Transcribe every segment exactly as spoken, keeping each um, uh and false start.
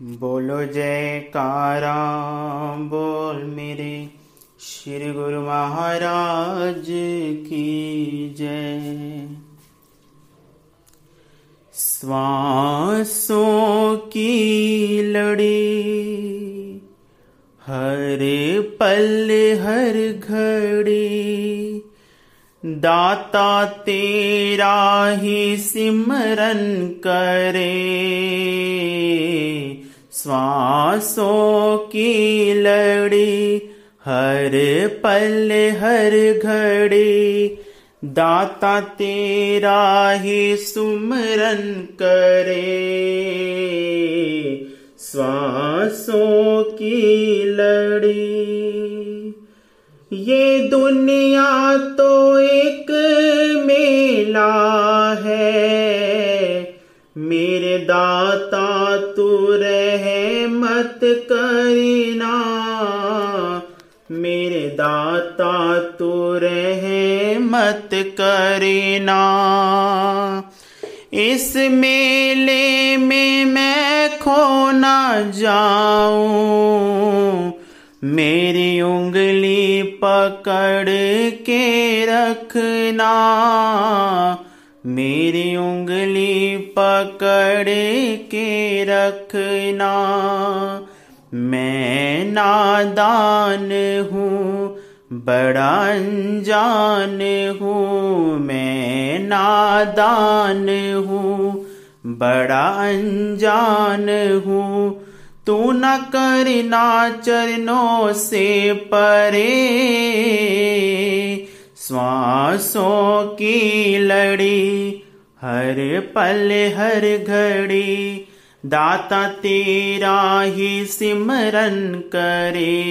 बोलो जयकारा बोल मेरे श्री गुरु महाराज की जय। श्वासों की लड़ी हर पल हर घड़ी, दाता तेरा ही सिमरन करे। श्वासों की लड़ी हर पल हर घड़ी, दाता तेरा ही सुमरन करे। श्वासों की लड़ी ये दुनिया तो एक मेला है, मेरे दाता तू रहमत करना। मेरे दाता तू रहमत करना। इस मेले में मैं खो ना जाऊं, मेरी उंगली पकड़ के रखना। मेरी उंगली पकड़ के रखना। मैं नादान हूँ बड़ा अनजान हूँ, मैं नादान हूँ बड़ा अनजान हूँ। तू न करना चरणों से परे। श्वासों की लड़ी हर पल हर घड़ी, दाता तेरा ही सिमरन करे।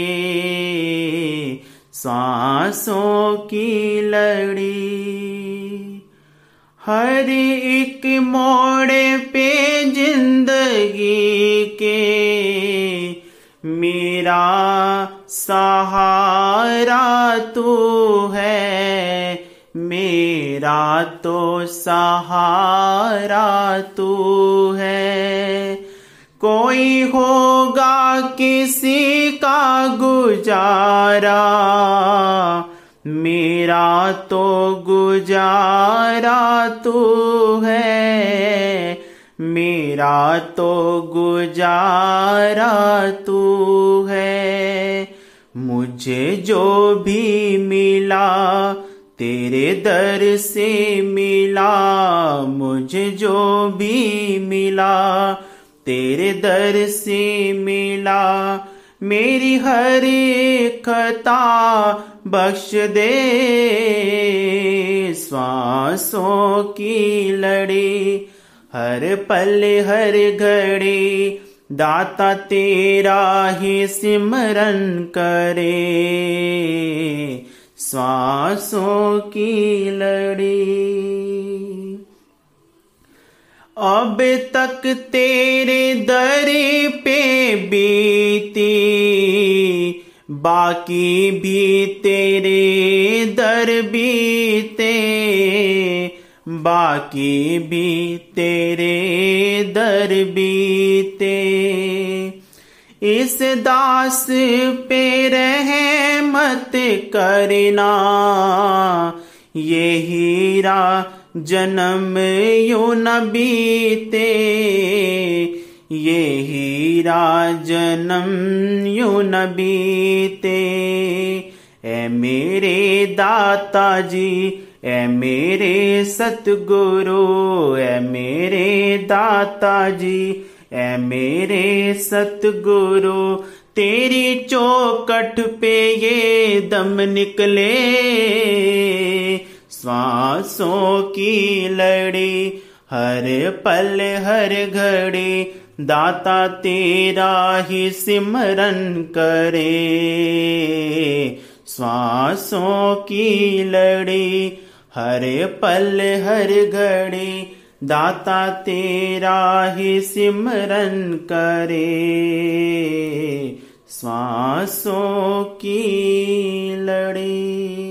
सांसों की लड़ी हर एक मोड़े पे जिंदगी के, मेरा सहारा तू है। मेरा तो सहारा तू है। कोई होगा किसी का गुजारा, मेरा तो गुजारा तू है। मेरा तो गुजारा तू है। मुझे जो भी मिला तेरे दर से मिला, मुझे जो भी मिला तेरे दर से मिला। मेरी हर एक खता बख्श दे। श्वासों की लड़ी हर पल हर घड़ी, दाता तेरा ही सिमरन करे। सांसों की लड़ी अब तक तेरे दर पे बीती, बाकी भी तेरे दर बीते, बाकी भी तेरे दर बीते। इस दास पे रहमत करना, ये हीरा जन्म यूं न बीते, ये हीरा जन्म यूं न बीते। ऐ मेरे दाता जी ऐ मेरे सतगुरु, ऐ मेरे दाता जी ऐ मेरे सतगुरु। तेरी चौखट पे ये दम निकले। श्वासों की लड़ी हर पल हर घड़ी, दाता तेरा ही सिमरन करे। श्वासों की लड़ी हर पल हर घड़ी, दाता तेरा ही सिमरन करे। सांसों की लड़ी।